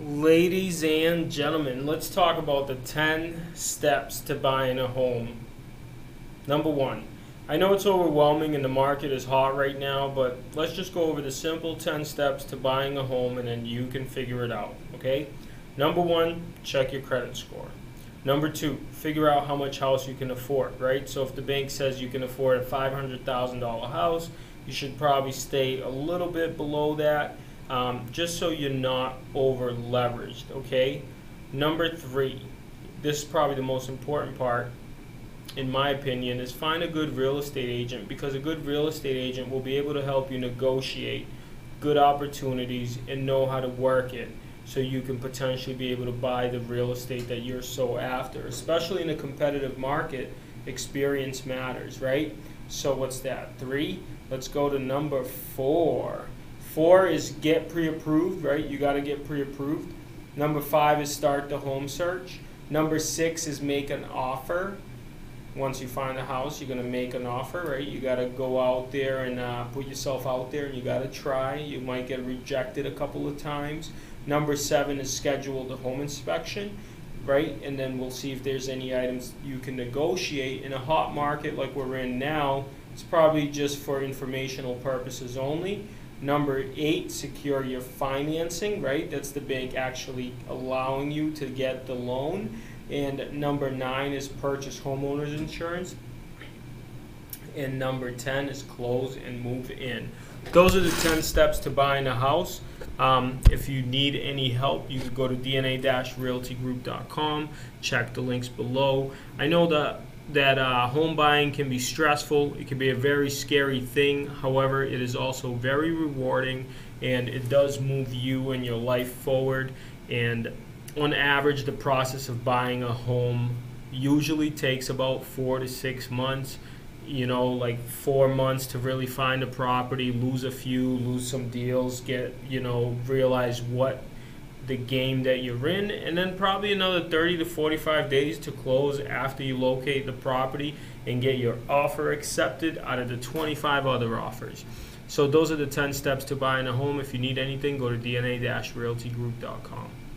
Ladies and gentlemen, let's talk about the 10 steps to buying a home. Number one, I know it's overwhelming and the market is hot right now, but let's just go over the simple 10 steps to buying a home and then you can figure it out, okay? Number one, check your credit score. Number two, figure out how much house you can afford, right? So if the bank says you can afford a $500,000 house, you should probably stay a little bit below that. Just so you're not over leveraged, okay? Number three, this is probably the most important part, in my opinion, is find a good real estate agent, because a good real estate agent will be able to help you negotiate good opportunities and know how to work it so you can potentially be able to buy the real estate that you're so after. Especially in a competitive market, experience matters, right? So what's that? Three. Let's go to number four. Four is get pre-approved, right? You got to get pre-approved. Number five is start the home search. Number six is make an offer. Once you find a house, you're going to make an offer, right? You got to go out there and put yourself out there, and you got to try. You might get rejected a couple of times. Number seven is schedule the home inspection, right? And then we'll see if there's any items you can negotiate. In a hot market like we're in now, it's probably just for informational purposes only. Number eight, secure your financing, right? That's the bank actually allowing you to get the loan. And number nine is purchase homeowners insurance. And number 10 is close and move in. Those are the 10 steps to buying a house. If you need any help, you can go to dna-realtygroup.com. Check the links below. I know that home buying can be stressful. It can be a very scary thing. However, it is also very rewarding, and it does move you and your life forward. And on average, the process of buying a home usually takes about 4 to 6 months. You know, like 4 months to really find a property, lose a few, lose some deals, get, you know, realize what the game that you're in, and then probably another 30 to 45 days to close after you locate the property and get your offer accepted out of the 25 other offers. So those are the 10 steps to buying a home. If you need anything, go to dna-realtygroup.com.